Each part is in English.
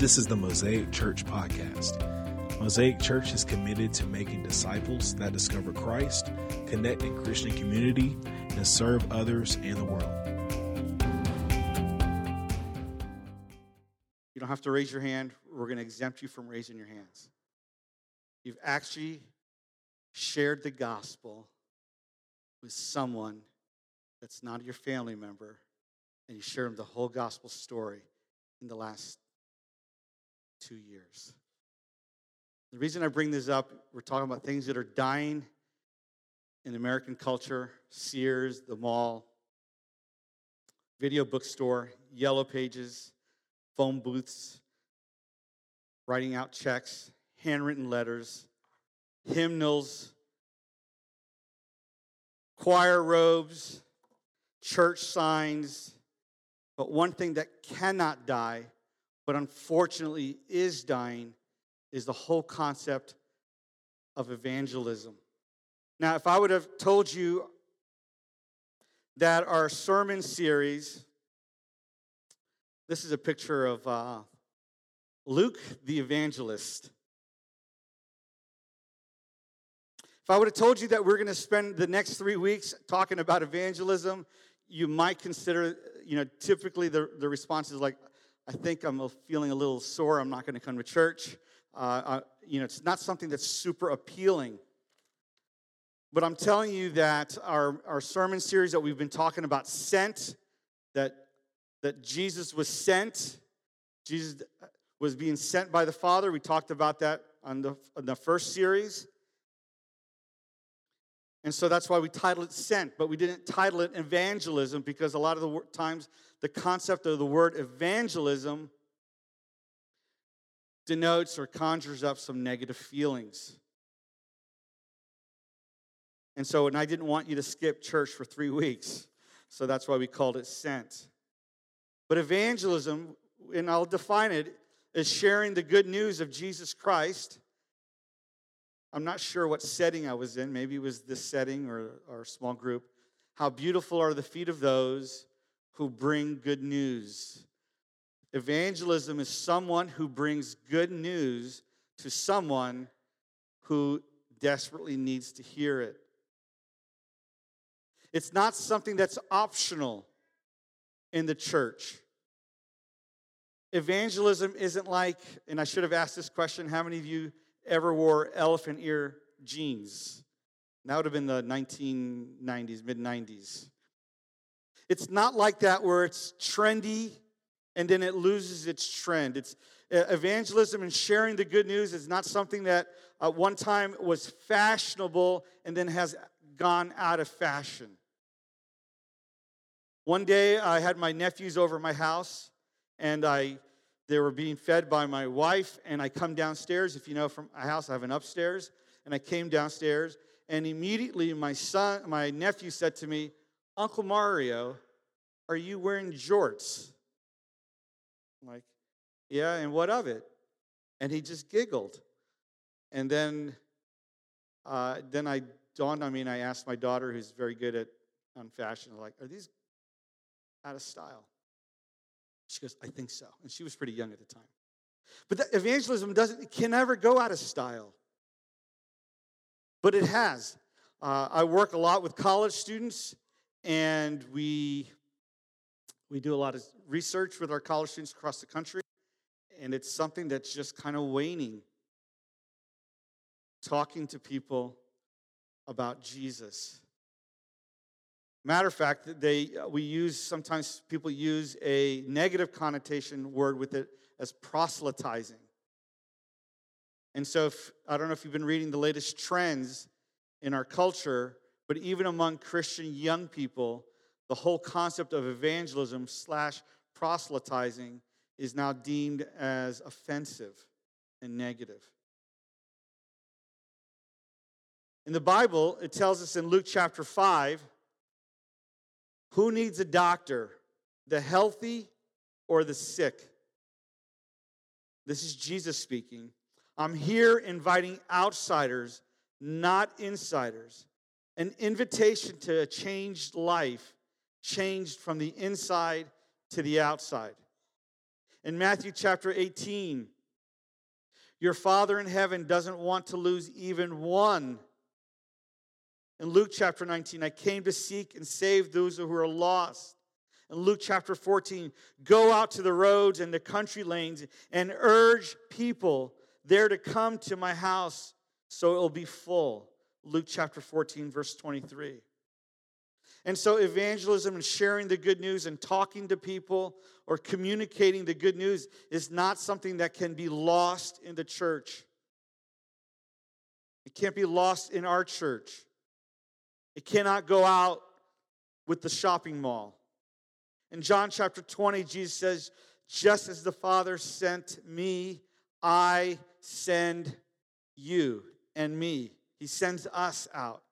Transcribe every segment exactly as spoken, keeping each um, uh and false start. This is the Mosaic Church podcast. Mosaic Church is committed to making disciples that discover Christ, connect in Christian community, and serve others and the world. You don't have to raise your hand. We're going to exempt you from raising your hands. You've actually shared the gospel with someone that's not your family member, and you shared them the whole gospel story in the last two years. The reason I bring this up, we're talking about things that are dying in American culture: Sears, the mall, video bookstore, yellow pages, phone booths, writing out checks, handwritten letters, hymnals, choir robes, church signs. But one thing that cannot die, but unfortunately is dying, is the whole concept of evangelism. Now, if I would have told you that our sermon series, this is a picture of uh, Luke the evangelist. If I would have told you that we're going to spend the next three weeks talking about evangelism, you might consider, you know, typically the, the response is like, I think I'm feeling a little sore. I'm not going to come to church. Uh, I, you know, it's not something that's super appealing. But I'm telling you that our, our sermon series that we've been talking about, sent, that that Jesus was sent. Jesus was being sent by the Father. We talked about that on the, on the first series. And so that's why we titled it Sent, but we didn't title it Evangelism, because a lot of the times the concept of the word evangelism denotes or conjures up some negative feelings. And so, and I didn't want you to skip church for three weeks, so that's why we called it Sent. But evangelism, and I'll define it, is sharing the good news of Jesus Christ. I'm not sure what setting I was in. Maybe it was this setting or our small group. How beautiful are the feet of those who bring good news. Evangelism is someone who brings good news to someone who desperately needs to hear it. It's not something that's optional in the church. Evangelism isn't like, and I should have asked this question, how many of you ever wore elephant ear jeans? That would have been the nineteen nineties, mid-nineties. It's not like that where it's trendy and then it loses its trend. It's evangelism and sharing the good news is not something that at one time was fashionable and then has gone out of fashion. One day I had my nephews over my house, and I They were being fed by my wife, and I come downstairs. If you know from my house, I have an upstairs, and I came downstairs, and immediately my son, my nephew said to me, "Uncle Mario, are you wearing jorts?" I'm like, "Yeah, and what of it?" And he just giggled. And then, uh, then I dawned on me, and I asked my daughter, who's very good at on fashion, like, "Are these out of style?" She goes, "I think so." And she was pretty young at the time. But that evangelism doesn't can never go out of style. But it has. Uh, I work a lot with college students, and we we do a lot of research with our college students across the country, and it's something that's just kind of waning. Talking to people about Jesus. Matter of fact, they we use, sometimes people use a negative connotation word with it as proselytizing. And so, if, I don't know if you've been reading the latest trends in our culture, but even among Christian young people, the whole concept of evangelism slash proselytizing is now deemed as offensive and negative. In the Bible, it tells us in Luke chapter five, who needs a doctor, the healthy or the sick? This is Jesus speaking. I'm here inviting outsiders, not insiders. An invitation to a changed life, changed from the inside to the outside. In Matthew chapter eighteen, your Father in heaven doesn't want to lose even one. In Luke chapter nineteen, I came to seek and save those who are lost. In Luke chapter fourteen, go out to the roads and the country lanes and urge people there to come to my house so it will be full. Luke chapter fourteen, verse twenty-three. And so evangelism and sharing the good news and talking to people or communicating the good news is not something that can be lost in the church. It can't be lost in our church. It cannot go out with the shopping mall. In John chapter twenty, Jesus says, just as the Father sent me, I send you and me. He sends us out.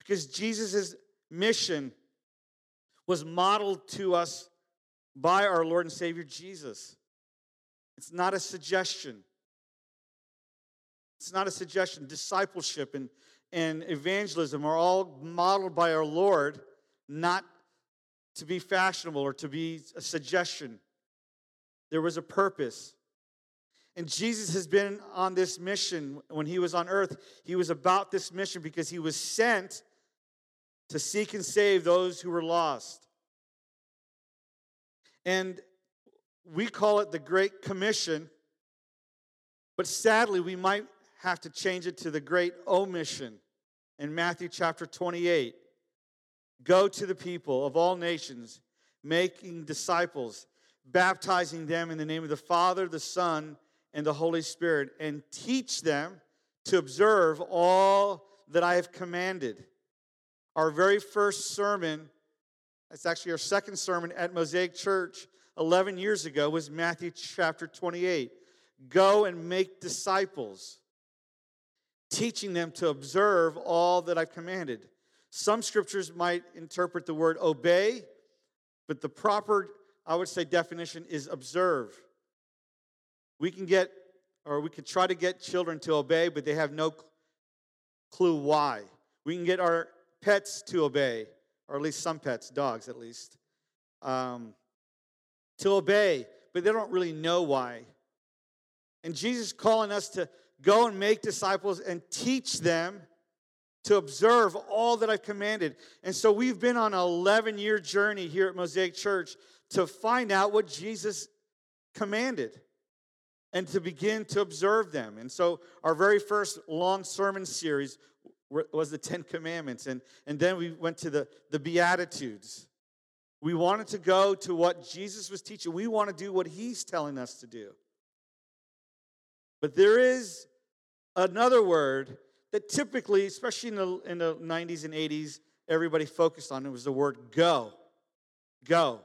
Because Jesus' mission was modeled to us by our Lord and Savior Jesus. It's not a suggestion. It's not a suggestion. Discipleship and, and evangelism are all modeled by our Lord, not to be fashionable or to be a suggestion. There was a purpose. And Jesus has been on this mission. When he was on earth, he was about this mission because he was sent to seek and save those who were lost. And we call it the Great Commission, but sadly we might have to change it to the Great Omission in Matthew chapter twenty-eight. Go to the people of all nations, making disciples, baptizing them in the name of the Father, the Son, and the Holy Spirit, and teach them to observe all that I have commanded. Our very first sermon, that's actually our second sermon at Mosaic Church eleven years ago, was Matthew chapter twenty-eight. Go and make disciples, teaching them to observe all that I've commanded. Some scriptures might interpret the word obey, but the proper, I would say, definition is observe. We can get, or we could try to get children to obey, but they have no clue why. We can get our pets to obey, or at least some pets, dogs at least, um, to obey, but they don't really know why. And Jesus is calling us to go and make disciples and teach them to observe all that I've commanded. And so we've been on an eleven-year journey here at Mosaic Church to find out what Jesus commanded and to begin to observe them. And so our very first long sermon series was the Ten Commandments, and, and then we went to the, the Beatitudes. We wanted to go to what Jesus was teaching. We want to do what he's telling us to do. But there is another word that typically, especially in the, in the nineties and eighties, everybody focused on. It was the word go. Go.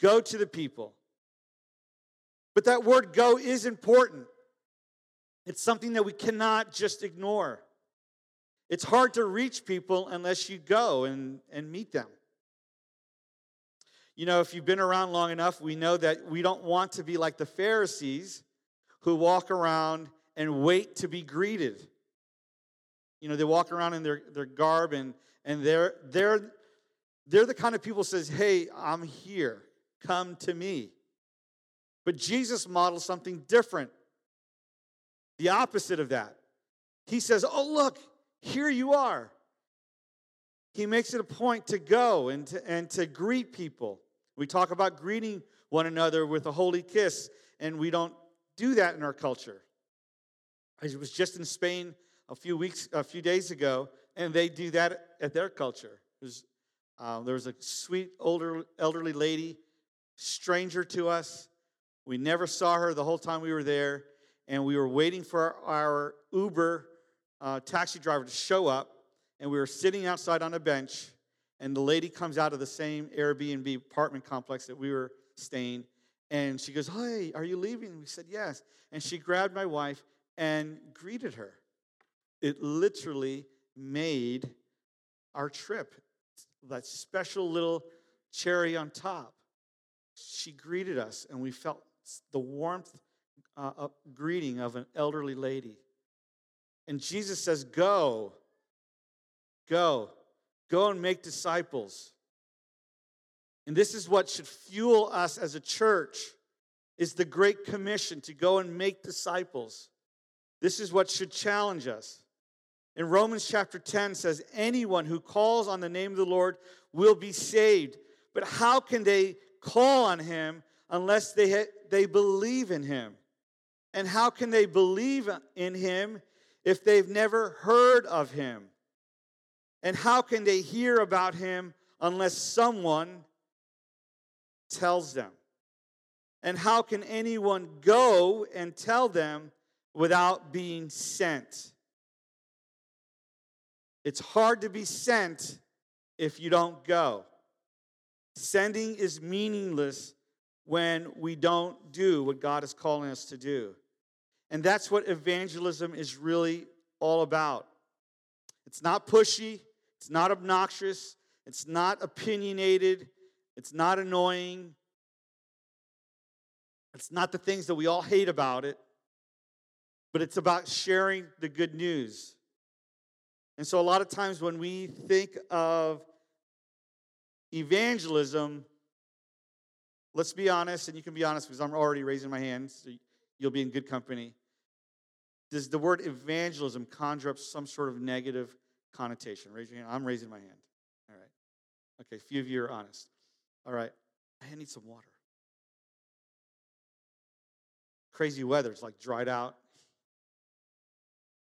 Go to the people. But that word go is important. It's something that we cannot just ignore. It's hard to reach people unless you go and, and meet them. You know, if you've been around long enough, we know that we don't want to be like the Pharisees who walk around and wait to be greeted. You know, they walk around in their, their garb and, and they're they're they're the kind of people who says, hey, I'm here. Come to me. But Jesus models something different, the opposite of that. He says, oh, look, here you are. He makes it a point to go and to, and to greet people. We talk about greeting one another with a holy kiss, and we don't do that in our culture. I was just in Spain a few weeks, a few days ago, and they do that at their culture. It was, uh, there was a sweet older elderly lady, stranger to us. We never saw her the whole time we were there, and we were waiting for our, our Uber uh, taxi driver to show up, and we were sitting outside on a bench, and the lady comes out of the same Airbnb apartment complex that we were staying, and she goes, hey, are you leaving? We said, yes, and she grabbed my wife and greeted her. It literally made our trip, that special little cherry on top. She greeted us, and we felt the warmth uh, of greeting of an elderly lady. And Jesus says, go, go, go and make disciples. And this is what should fuel us as a church, is the Great Commission to go and make disciples. This is what should challenge us. In Romans chapter ten says, anyone who calls on the name of the Lord will be saved. But how can they call on him unless they ha- they believe in him? And how can they believe in him if they've never heard of him? And how can they hear about him unless someone tells them? And how can anyone go and tell them without being sent? It's hard to be sent if you don't go. Sending is meaningless when we don't do what God is calling us to do. And that's what evangelism is really all about. It's not pushy. It's not obnoxious. It's not opinionated. It's not annoying. It's not the things that we all hate about it. But it's about sharing the good news. And so a lot of times when we think of evangelism, let's be honest, and you can be honest because I'm already raising my hand, so you'll be in good company. Does the word evangelism conjure up some sort of negative connotation? Raise your hand. I'm raising my hand. All right. Okay, a few of you are honest. All right. I need some water. Crazy weather. It's like dried out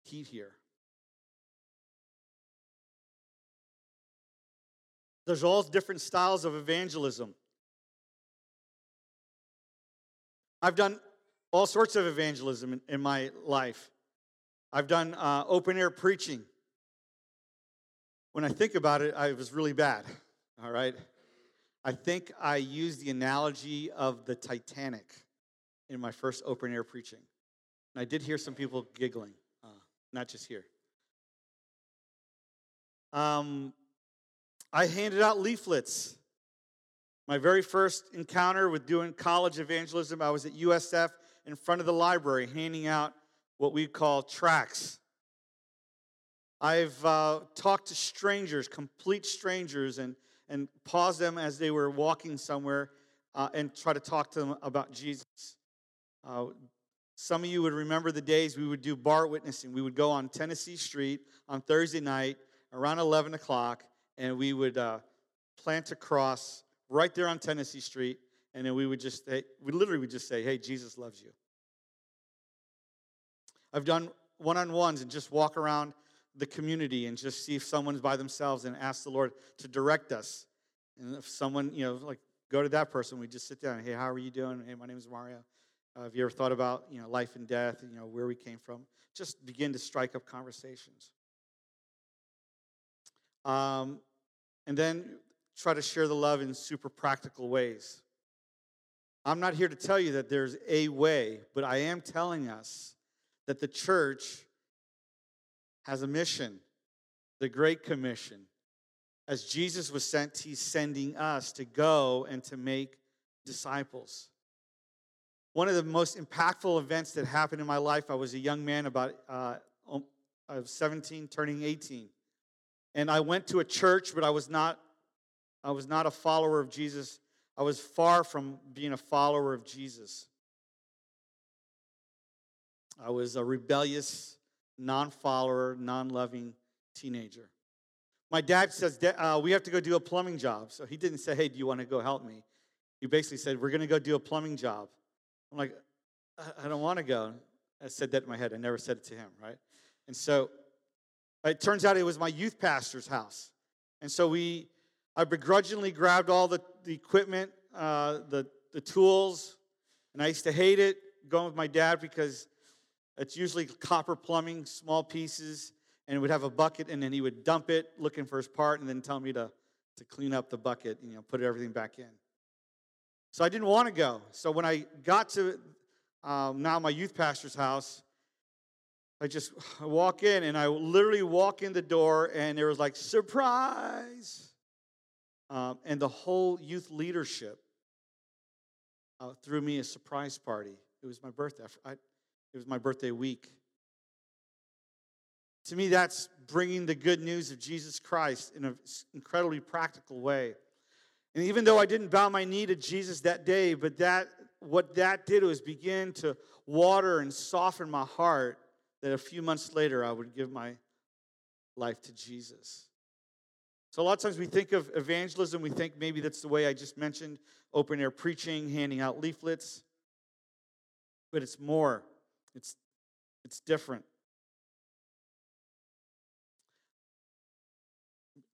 heat here. There's all different styles of evangelism. I've done all sorts of evangelism in, in my life. I've done uh, open-air preaching. When I think about it, I was really bad, all right? I think I used the analogy of the Titanic in my first open-air preaching. And I did hear some people giggling, uh, not just here. Um... I handed out leaflets. My very first encounter with doing college evangelism, I was at U S F in front of the library handing out what we call tracts. I've uh, talked to strangers, complete strangers, and, and paused them as they were walking somewhere uh, and try to talk to them about Jesus. Uh, some of you would remember the days we would do bar witnessing. We would go on Tennessee Street on Thursday night around eleven o'clock, and we would uh, plant a cross right there on Tennessee Street, and then we would just, hey, we literally would just say, hey, Jesus loves you. I've done one-on-ones and just walk around the community and just see if someone's by themselves and ask the Lord to direct us. And if someone, you know, like, go to that person, we just sit down, hey, how are you doing? Hey, my name is Mario. Uh, have you ever thought about, you know, life and death, and, you know, where we came from? Just begin to strike up conversations. Um, and then try to share the love in super practical ways. I'm not here to tell you that there's a way, but I am telling us that the church has a mission, the Great Commission. As Jesus was sent, he's sending us to go and to make disciples. One of the most impactful events that happened in my life, I was a young man about uh, I was seventeen, turning eighteen. And I went to a church, but I was not I was not a follower of Jesus. I was far from being a follower of Jesus. I was a rebellious, non-follower, non-loving teenager. My dad says, uh, we have to go do a plumbing job. So he didn't say, hey, do you want to go help me? He basically said, we're going to go do a plumbing job. I'm like, I don't want to go. I said that in my head. I never said it to him, right? And so it turns out it was my youth pastor's house. And so we, I begrudgingly grabbed all the, the equipment, uh, the, the tools, and I used to hate it, going with my dad, because it's usually copper plumbing, small pieces, and it would have a bucket, and then he would dump it, looking for his part, and then tell me to, to clean up the bucket, you know, put everything back in. So I didn't want to go. So when I got to um, now my youth pastor's house, I just walk in, and I literally walk in the door, and there was like, surprise! Um, and the whole youth leadership uh, threw me a surprise party. It was my birthday. I, it was my birthday week. To me, that's bringing the good news of Jesus Christ in an incredibly practical way. And even though I didn't bow my knee to Jesus that day, but that what that did was begin to water and soften my heart that a few months later I would give my life to Jesus. So a lot of times we think of evangelism, we think maybe that's the way I just mentioned, open air preaching, handing out leaflets. But it's more. It's it's different.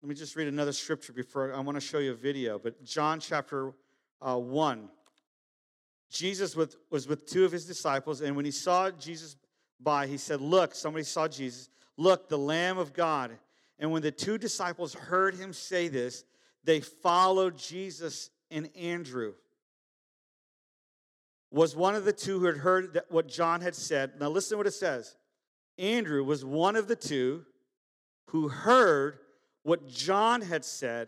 Let me just read another scripture before I want to show you a video. But John chapter uh, one, Jesus with, was with two of his disciples, and when he saw Jesus by, he said, "Look," somebody saw Jesus, "Look, the Lamb of God." And when the two disciples heard him say this, they followed Jesus, and Andrew was one of the two who had heard that what John had said. Now listen to what it says. Andrew was one of the two who heard what John had said,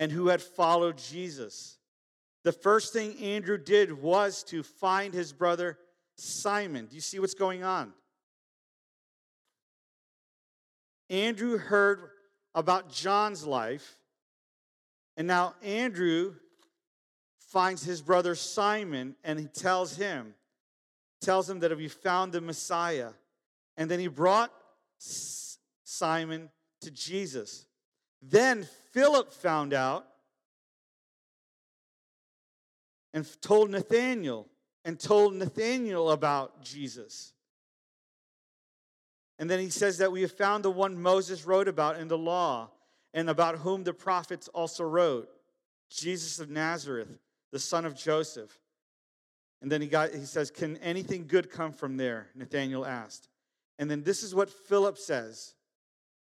and who had followed Jesus. The first thing Andrew did was to find his brother Simon. Do you see what's going on? Andrew heard about John's life, and now Andrew finds his brother Simon, and he tells him, tells him that if you found the Messiah. And then he brought Simon to Jesus. Then Philip found out and told Nathanael and told Nathanael about Jesus. And then he says that we have found the one Moses wrote about in the law, and about whom the prophets also wrote, Jesus of Nazareth, the son of Joseph. And then he got he says, "Can anything good come from there?" Nathanael asked. And then this is what Philip says.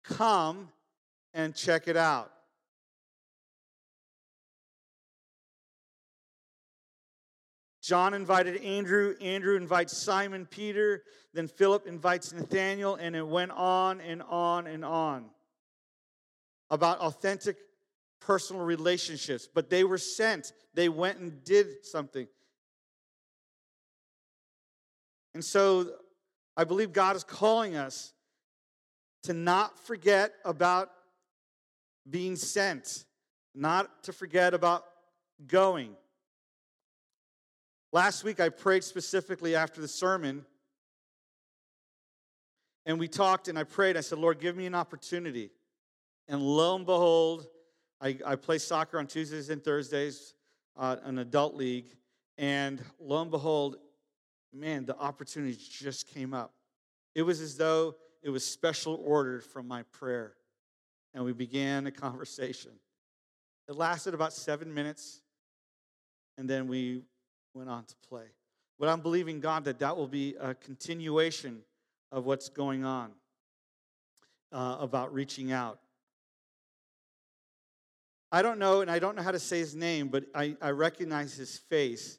"Come and check it out." John invited Andrew. Andrew invites Simon Peter. Then Philip invites Nathanael, and it went on and on and on about authentic personal relationships. But they were sent. They went and did something. And so I believe God is calling us to not forget about being sent, not to forget about going. Last week I prayed specifically after the sermon, and we talked and I prayed. I said, "Lord, give me an opportunity." And lo and behold, I, I play soccer on Tuesdays and Thursdays, uh, an adult league, and lo and behold, man, the opportunity just came up. It was as though it was special ordered from my prayer. And we began a conversation. It lasted about seven minutes. And then we went on to play. But I'm believing God that that will be a continuation of what's going on. Uh, about reaching out. I don't know, and I don't know how to say his name. But I, I recognize his face.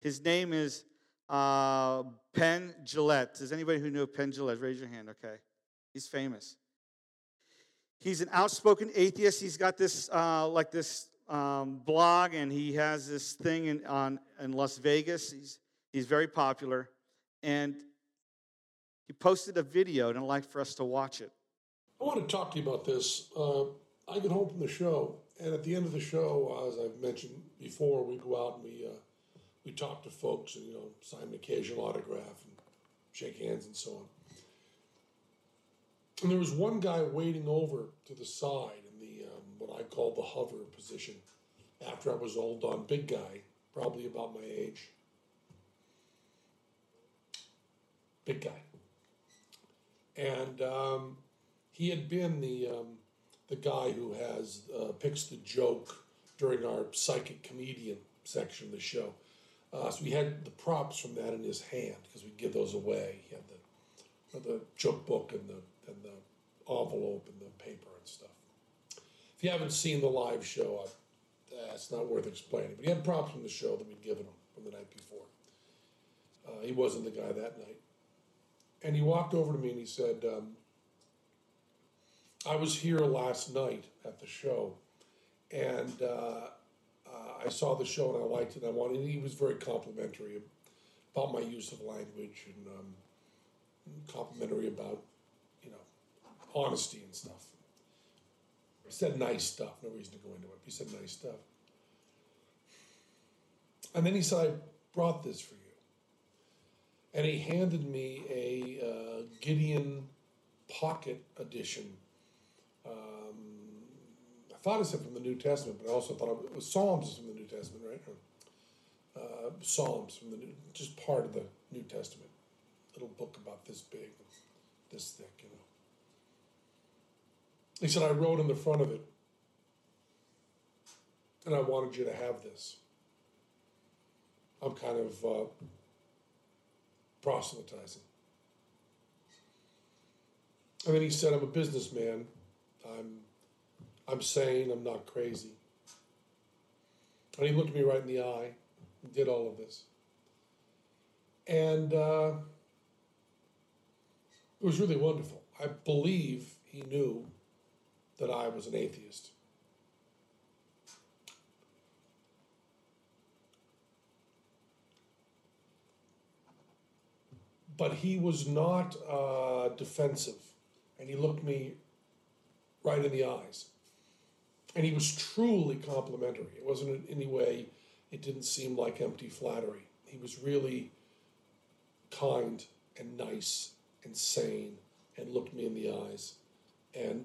His name is Uh, Penn Jillette. Does anybody who knew Penn Jillette raise your hand? Okay, he's famous. He's an outspoken atheist. He's got this uh, like this um, blog, and he has this thing in on in Las Vegas. He's he's very popular, and he posted a video, and I'd like for us to watch it. I want to talk to you about this. Uh, I get home from the show, and at the end of the show, as I've mentioned before, we go out and we. Uh, We talk to folks and, you know, sign an occasional autograph and shake hands and so on. And there was one guy waiting over to the side in the um, what I call the hover position after I was all done. Big guy, probably about my age. Big guy. And um, he had been the, um, the guy who has uh, picks the joke during our psychic comedian section of the show. Uh, so we had the props from that in his hand because we'd give those away. He had the the joke book and the and the envelope and the paper and stuff. If you haven't seen the live show, I, uh, it's not worth explaining. But he had props from the show that we'd given him from the night before. Uh, he wasn't the guy that night. And he walked over to me and he said, um, I was here last night at the show, and... Uh, Uh, I saw the show and I liked it. And I wanted. And he was very complimentary about my use of language and um, complimentary about, you know, honesty and stuff. He said nice stuff. No reason to go into it. He said nice stuff. And then he said, I brought this for you. And he handed me a uh, Gideon pocket edition. Um, I thought it said from the New Testament, but I also thought it was Psalms from the New Testament, right? Or, uh, Psalms from the New, just part of the New Testament. Little book about this big, this thick, you know. He said, I wrote in the front of it, and I wanted you to have this. I'm kind of uh, proselytizing. And then he said, I'm a businessman. I'm, I'm sane. I'm not crazy. And he looked me right in the eye and did all of this. And uh, it was really wonderful. I believe he knew that I was an atheist. But he was not uh, defensive, and he looked me right in the eyes. And he was truly complimentary. It wasn't in any way, it didn't seem like empty flattery. He was really kind and nice and sane and looked me in the eyes and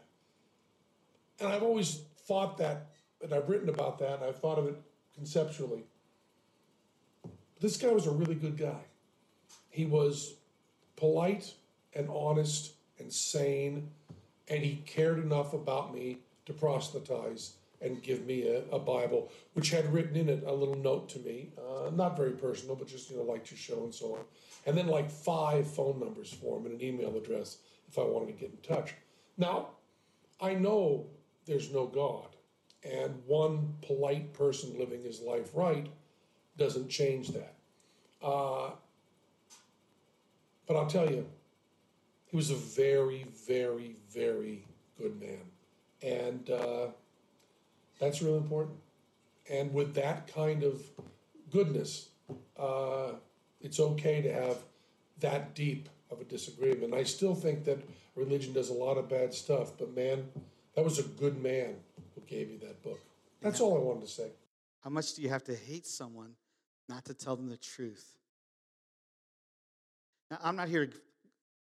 And I've always thought that, and I've written about that, and I've thought of it conceptually. This guy was a really good guy. He was polite and honest and sane, and he cared enough about me to proselytize and give me a, a Bible, which had written in it a little note to me, uh, not very personal, but just, you know, like your show and so on, and then like five phone numbers for him and an email address if I wanted to get in touch. Now, I know there's no God, and one polite person living his life right doesn't change that. Uh, but I'll tell you, he was a very, very, very good man. And uh, that's really important. And with that kind of goodness, uh, it's okay to have that deep of a disagreement. And I still think that religion does a lot of bad stuff, but man, that was a good man who gave you that book. That's all I wanted to say. How much do you have to hate someone not to tell them the truth? Now, I'm not here to...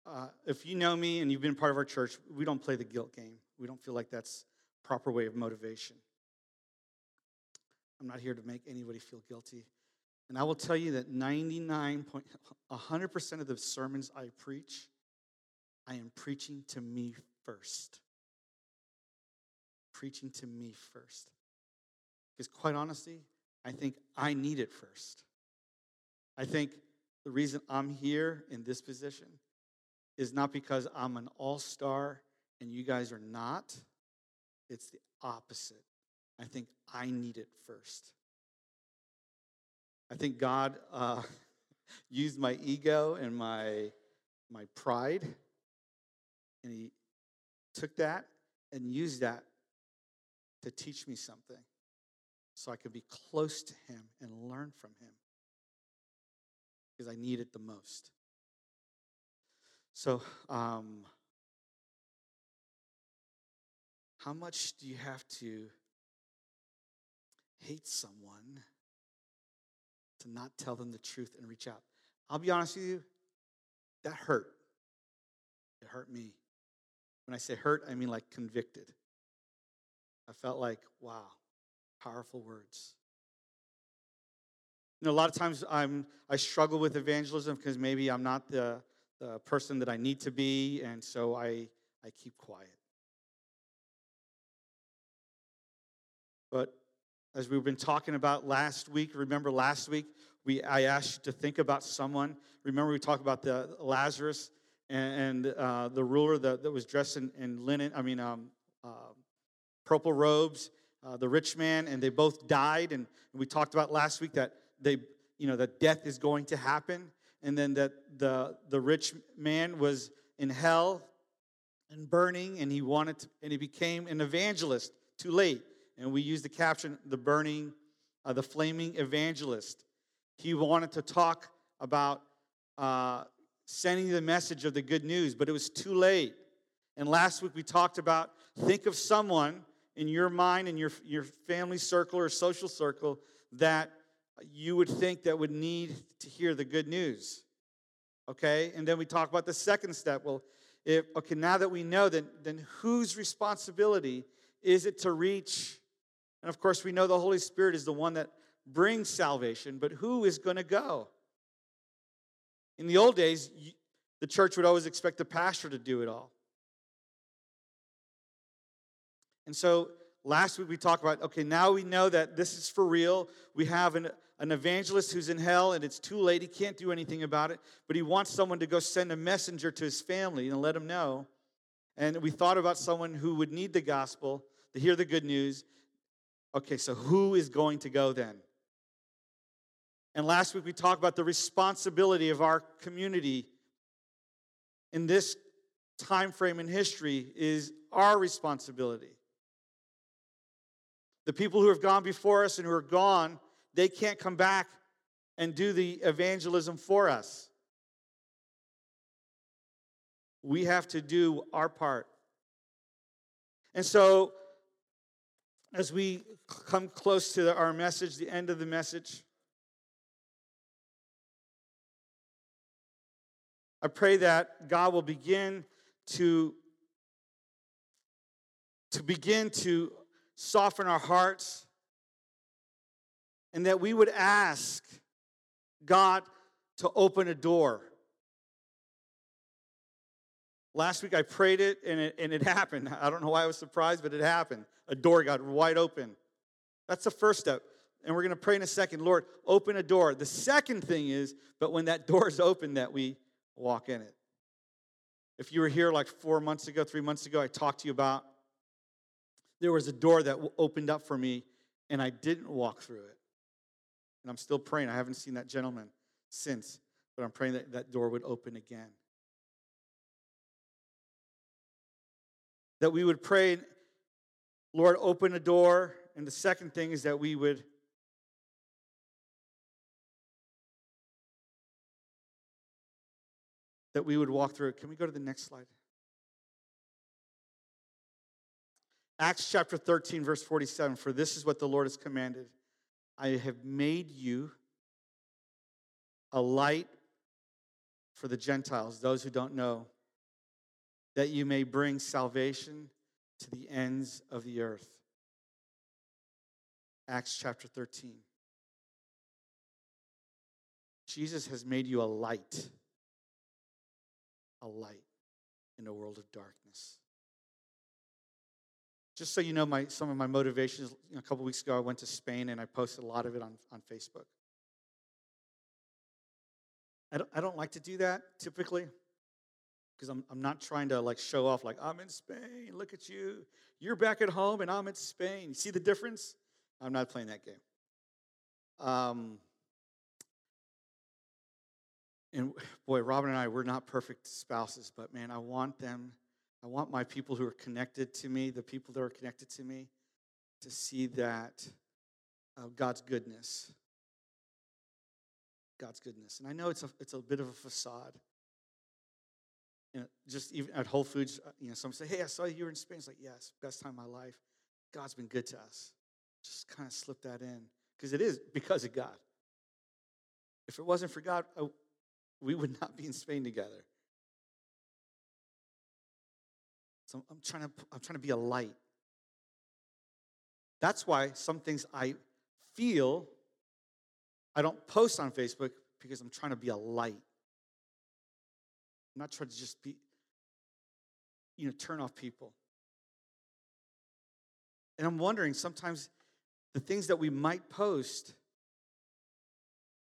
Uh, if you know me and you've been part of our church, we don't play the guilt game. We don't feel like that's the proper way of motivation. I'm not here to make anybody feel guilty. And I will tell you that ninety-nine point one hundred percent of the sermons I preach, I am preaching to me first. Preaching to me first. Because quite honestly, I think I need it first. I think the reason I'm here in this position is not because I'm an all-star and you guys are not. It's the opposite. I think I need it first. I think God uh, used my ego and my, my pride, and he took that and used that to teach me something so I could be close to him and learn from him because I need it the most. So, um, how much do you have to hate someone to not tell them the truth and reach out? I'll be honest with you, that hurt. It hurt me. When I say hurt, I mean like convicted. I felt like, wow, powerful words. You know, a lot of times I'm I struggle with evangelism because maybe I'm not the the person that I need to be, and so I, I keep quiet. But as we've been talking about last week, remember last week, we I asked you to think about someone. Remember we talked about the Lazarus and, and uh, the ruler that, that was dressed in, in linen, I mean, um, uh, purple robes, uh, the rich man, and they both died. And we talked about last week that they, you know, that death is going to happen, and then that the the rich man was in hell and burning, and he wanted to, and he became an evangelist too late. And we used the caption, the burning, uh, the flaming evangelist. He wanted to talk about uh, sending the message of the good news, but it was too late. And last week we talked about, think of someone in your mind, in your, your family circle or social circle, that you would think that would need to hear the good news, okay? And then we talk about the second step. Well, if okay, now that we know that, then whose responsibility is it to reach? And of course, we know the Holy Spirit is the one that brings salvation, but who is going to go? In the old days, the church would always expect the pastor to do it all. And so last week we talked about, okay, now we know that this is for real. We have an, an evangelist who's in hell, and it's too late. He can't do anything about it, but he wants someone to go send a messenger to his family and let him know. And we thought about someone who would need the gospel to hear the good news. Okay, so who is going to go then? And last week we talked about the responsibility of our community. In this time frame in history is our responsibility. The people who have gone before us and who are gone, they can't come back and do the evangelism for us. We have to do our part. And so, as we come close to our message, the end of the message, I pray that God will begin to, to begin to soften our hearts, and that we would ask God to open a door. Last week I prayed it and, it, and it happened. I don't know why I was surprised, but it happened. A door got wide open. That's the first step, and we're going to pray in a second. Lord, open a door. The second thing is, but when that door is open, that we walk in it. If you were here like four months ago, three months ago, I talked to you about there was a door that opened up for me, and I didn't walk through it. And I'm still praying. I haven't seen that gentleman since, but I'm praying that that door would open again. That we would pray, Lord, open a door. And the second thing is that we would that we would walk through it. Can we go to the next slide? Acts chapter thirteen, verse forty-seven, for this is what the Lord has commanded. I have made you a light for the Gentiles, those who don't know, that you may bring salvation to the ends of the earth. Acts chapter thirteen. Jesus has made you a light, a light in a world of darkness. Just so you know, my, some of my motivations, you know, a couple weeks ago, I went to Spain, and I posted a lot of it on, on Facebook. I don't, I don't like to do that, typically, because I'm, I'm not trying to, like, show off, like, I'm in Spain, look at you. You're back at home, and I'm in Spain. You see the difference? I'm not playing that game. Um, and, boy, Robin and I, we're not perfect spouses, but, man, I want them I want my people who are connected to me, the people that are connected to me, to see that uh, God's goodness, God's goodness. And I know it's a it's a bit of a facade. You know, just even at Whole Foods, you know, some say, "Hey, I saw you were in Spain." It's like, yes, best time of my life. God's been good to us. Just kind of slip that in, because it is because of God. If it wasn't for God, I, we would not be in Spain together. So I'm trying to I'm trying to be a light. That's why some things I feel I don't post on Facebook, because I'm trying to be a light. not trying to just be, you know, turn off people. And I'm wondering, sometimes the things that we might post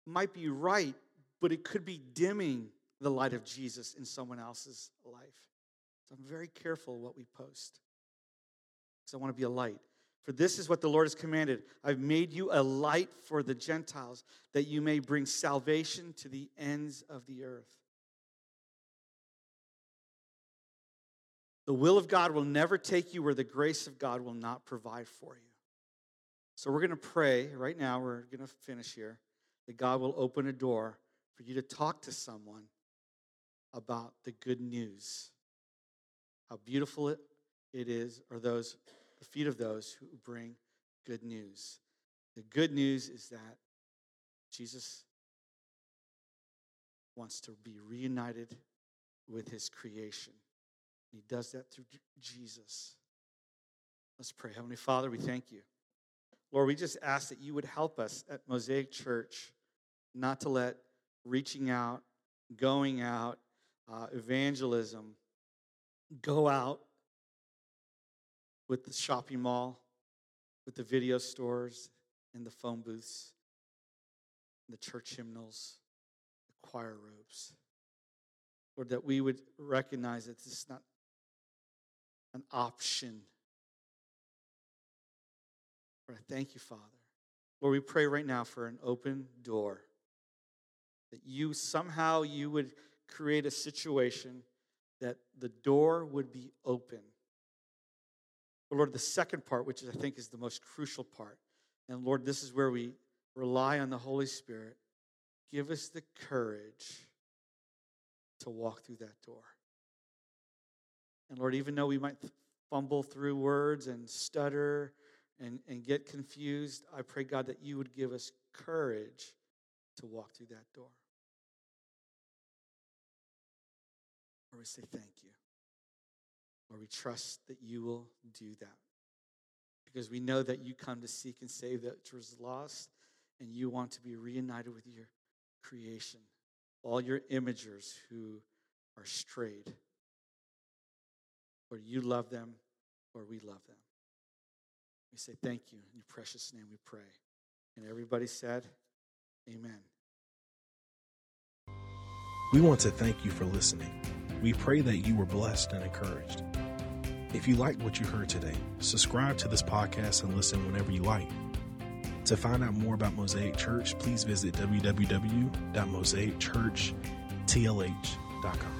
might be right, but it could be dimming the light of Jesus in someone else's life. So I'm very careful what we post, because I want to be a light. For this is what the Lord has commanded. I've made you a light for the Gentiles, that you may bring salvation to the ends of the earth. The will of God will never take you where the grace of God will not provide for you. So we're going to pray right now, we're going to finish here, that God will open a door for you to talk to someone about the good news, how beautiful it is, or those the feet of those who bring good news. The good news is that Jesus wants to be reunited with his creation. He does that through Jesus. Let's pray. Heavenly Father, we thank you. Lord, we just ask that you would help us at Mosaic Church not to let reaching out, going out, uh, evangelism, go out with the shopping mall, with the video stores, and the phone booths, the church hymnals, the choir robes. Lord, that we would recognize that this is not an option. Lord, I thank you, Father. Lord, we pray right now for an open door, that you somehow you would create a situation that the door would be open. But Lord, the second part, which I think is the most crucial part, and Lord, this is where we rely on the Holy Spirit. Give us the courage to walk through that door. And Lord, even though we might fumble through words and stutter and, and get confused, I pray, God, that you would give us courage to walk through that door. Lord, we say thank you. Lord, we trust that you will do that, because we know that you come to seek and save that which was lost, and you want to be reunited with your creation, all your imagers who are strayed. Lord, you love them, Lord, we love them. We say thank you. In your precious name we pray. And everybody said, amen. We want to thank you for listening. We pray that you were blessed and encouraged. If you liked what you heard today, subscribe to this podcast and listen whenever you like. To find out more about Mosaic Church, please visit w w w dot mosaic church t l h dot com.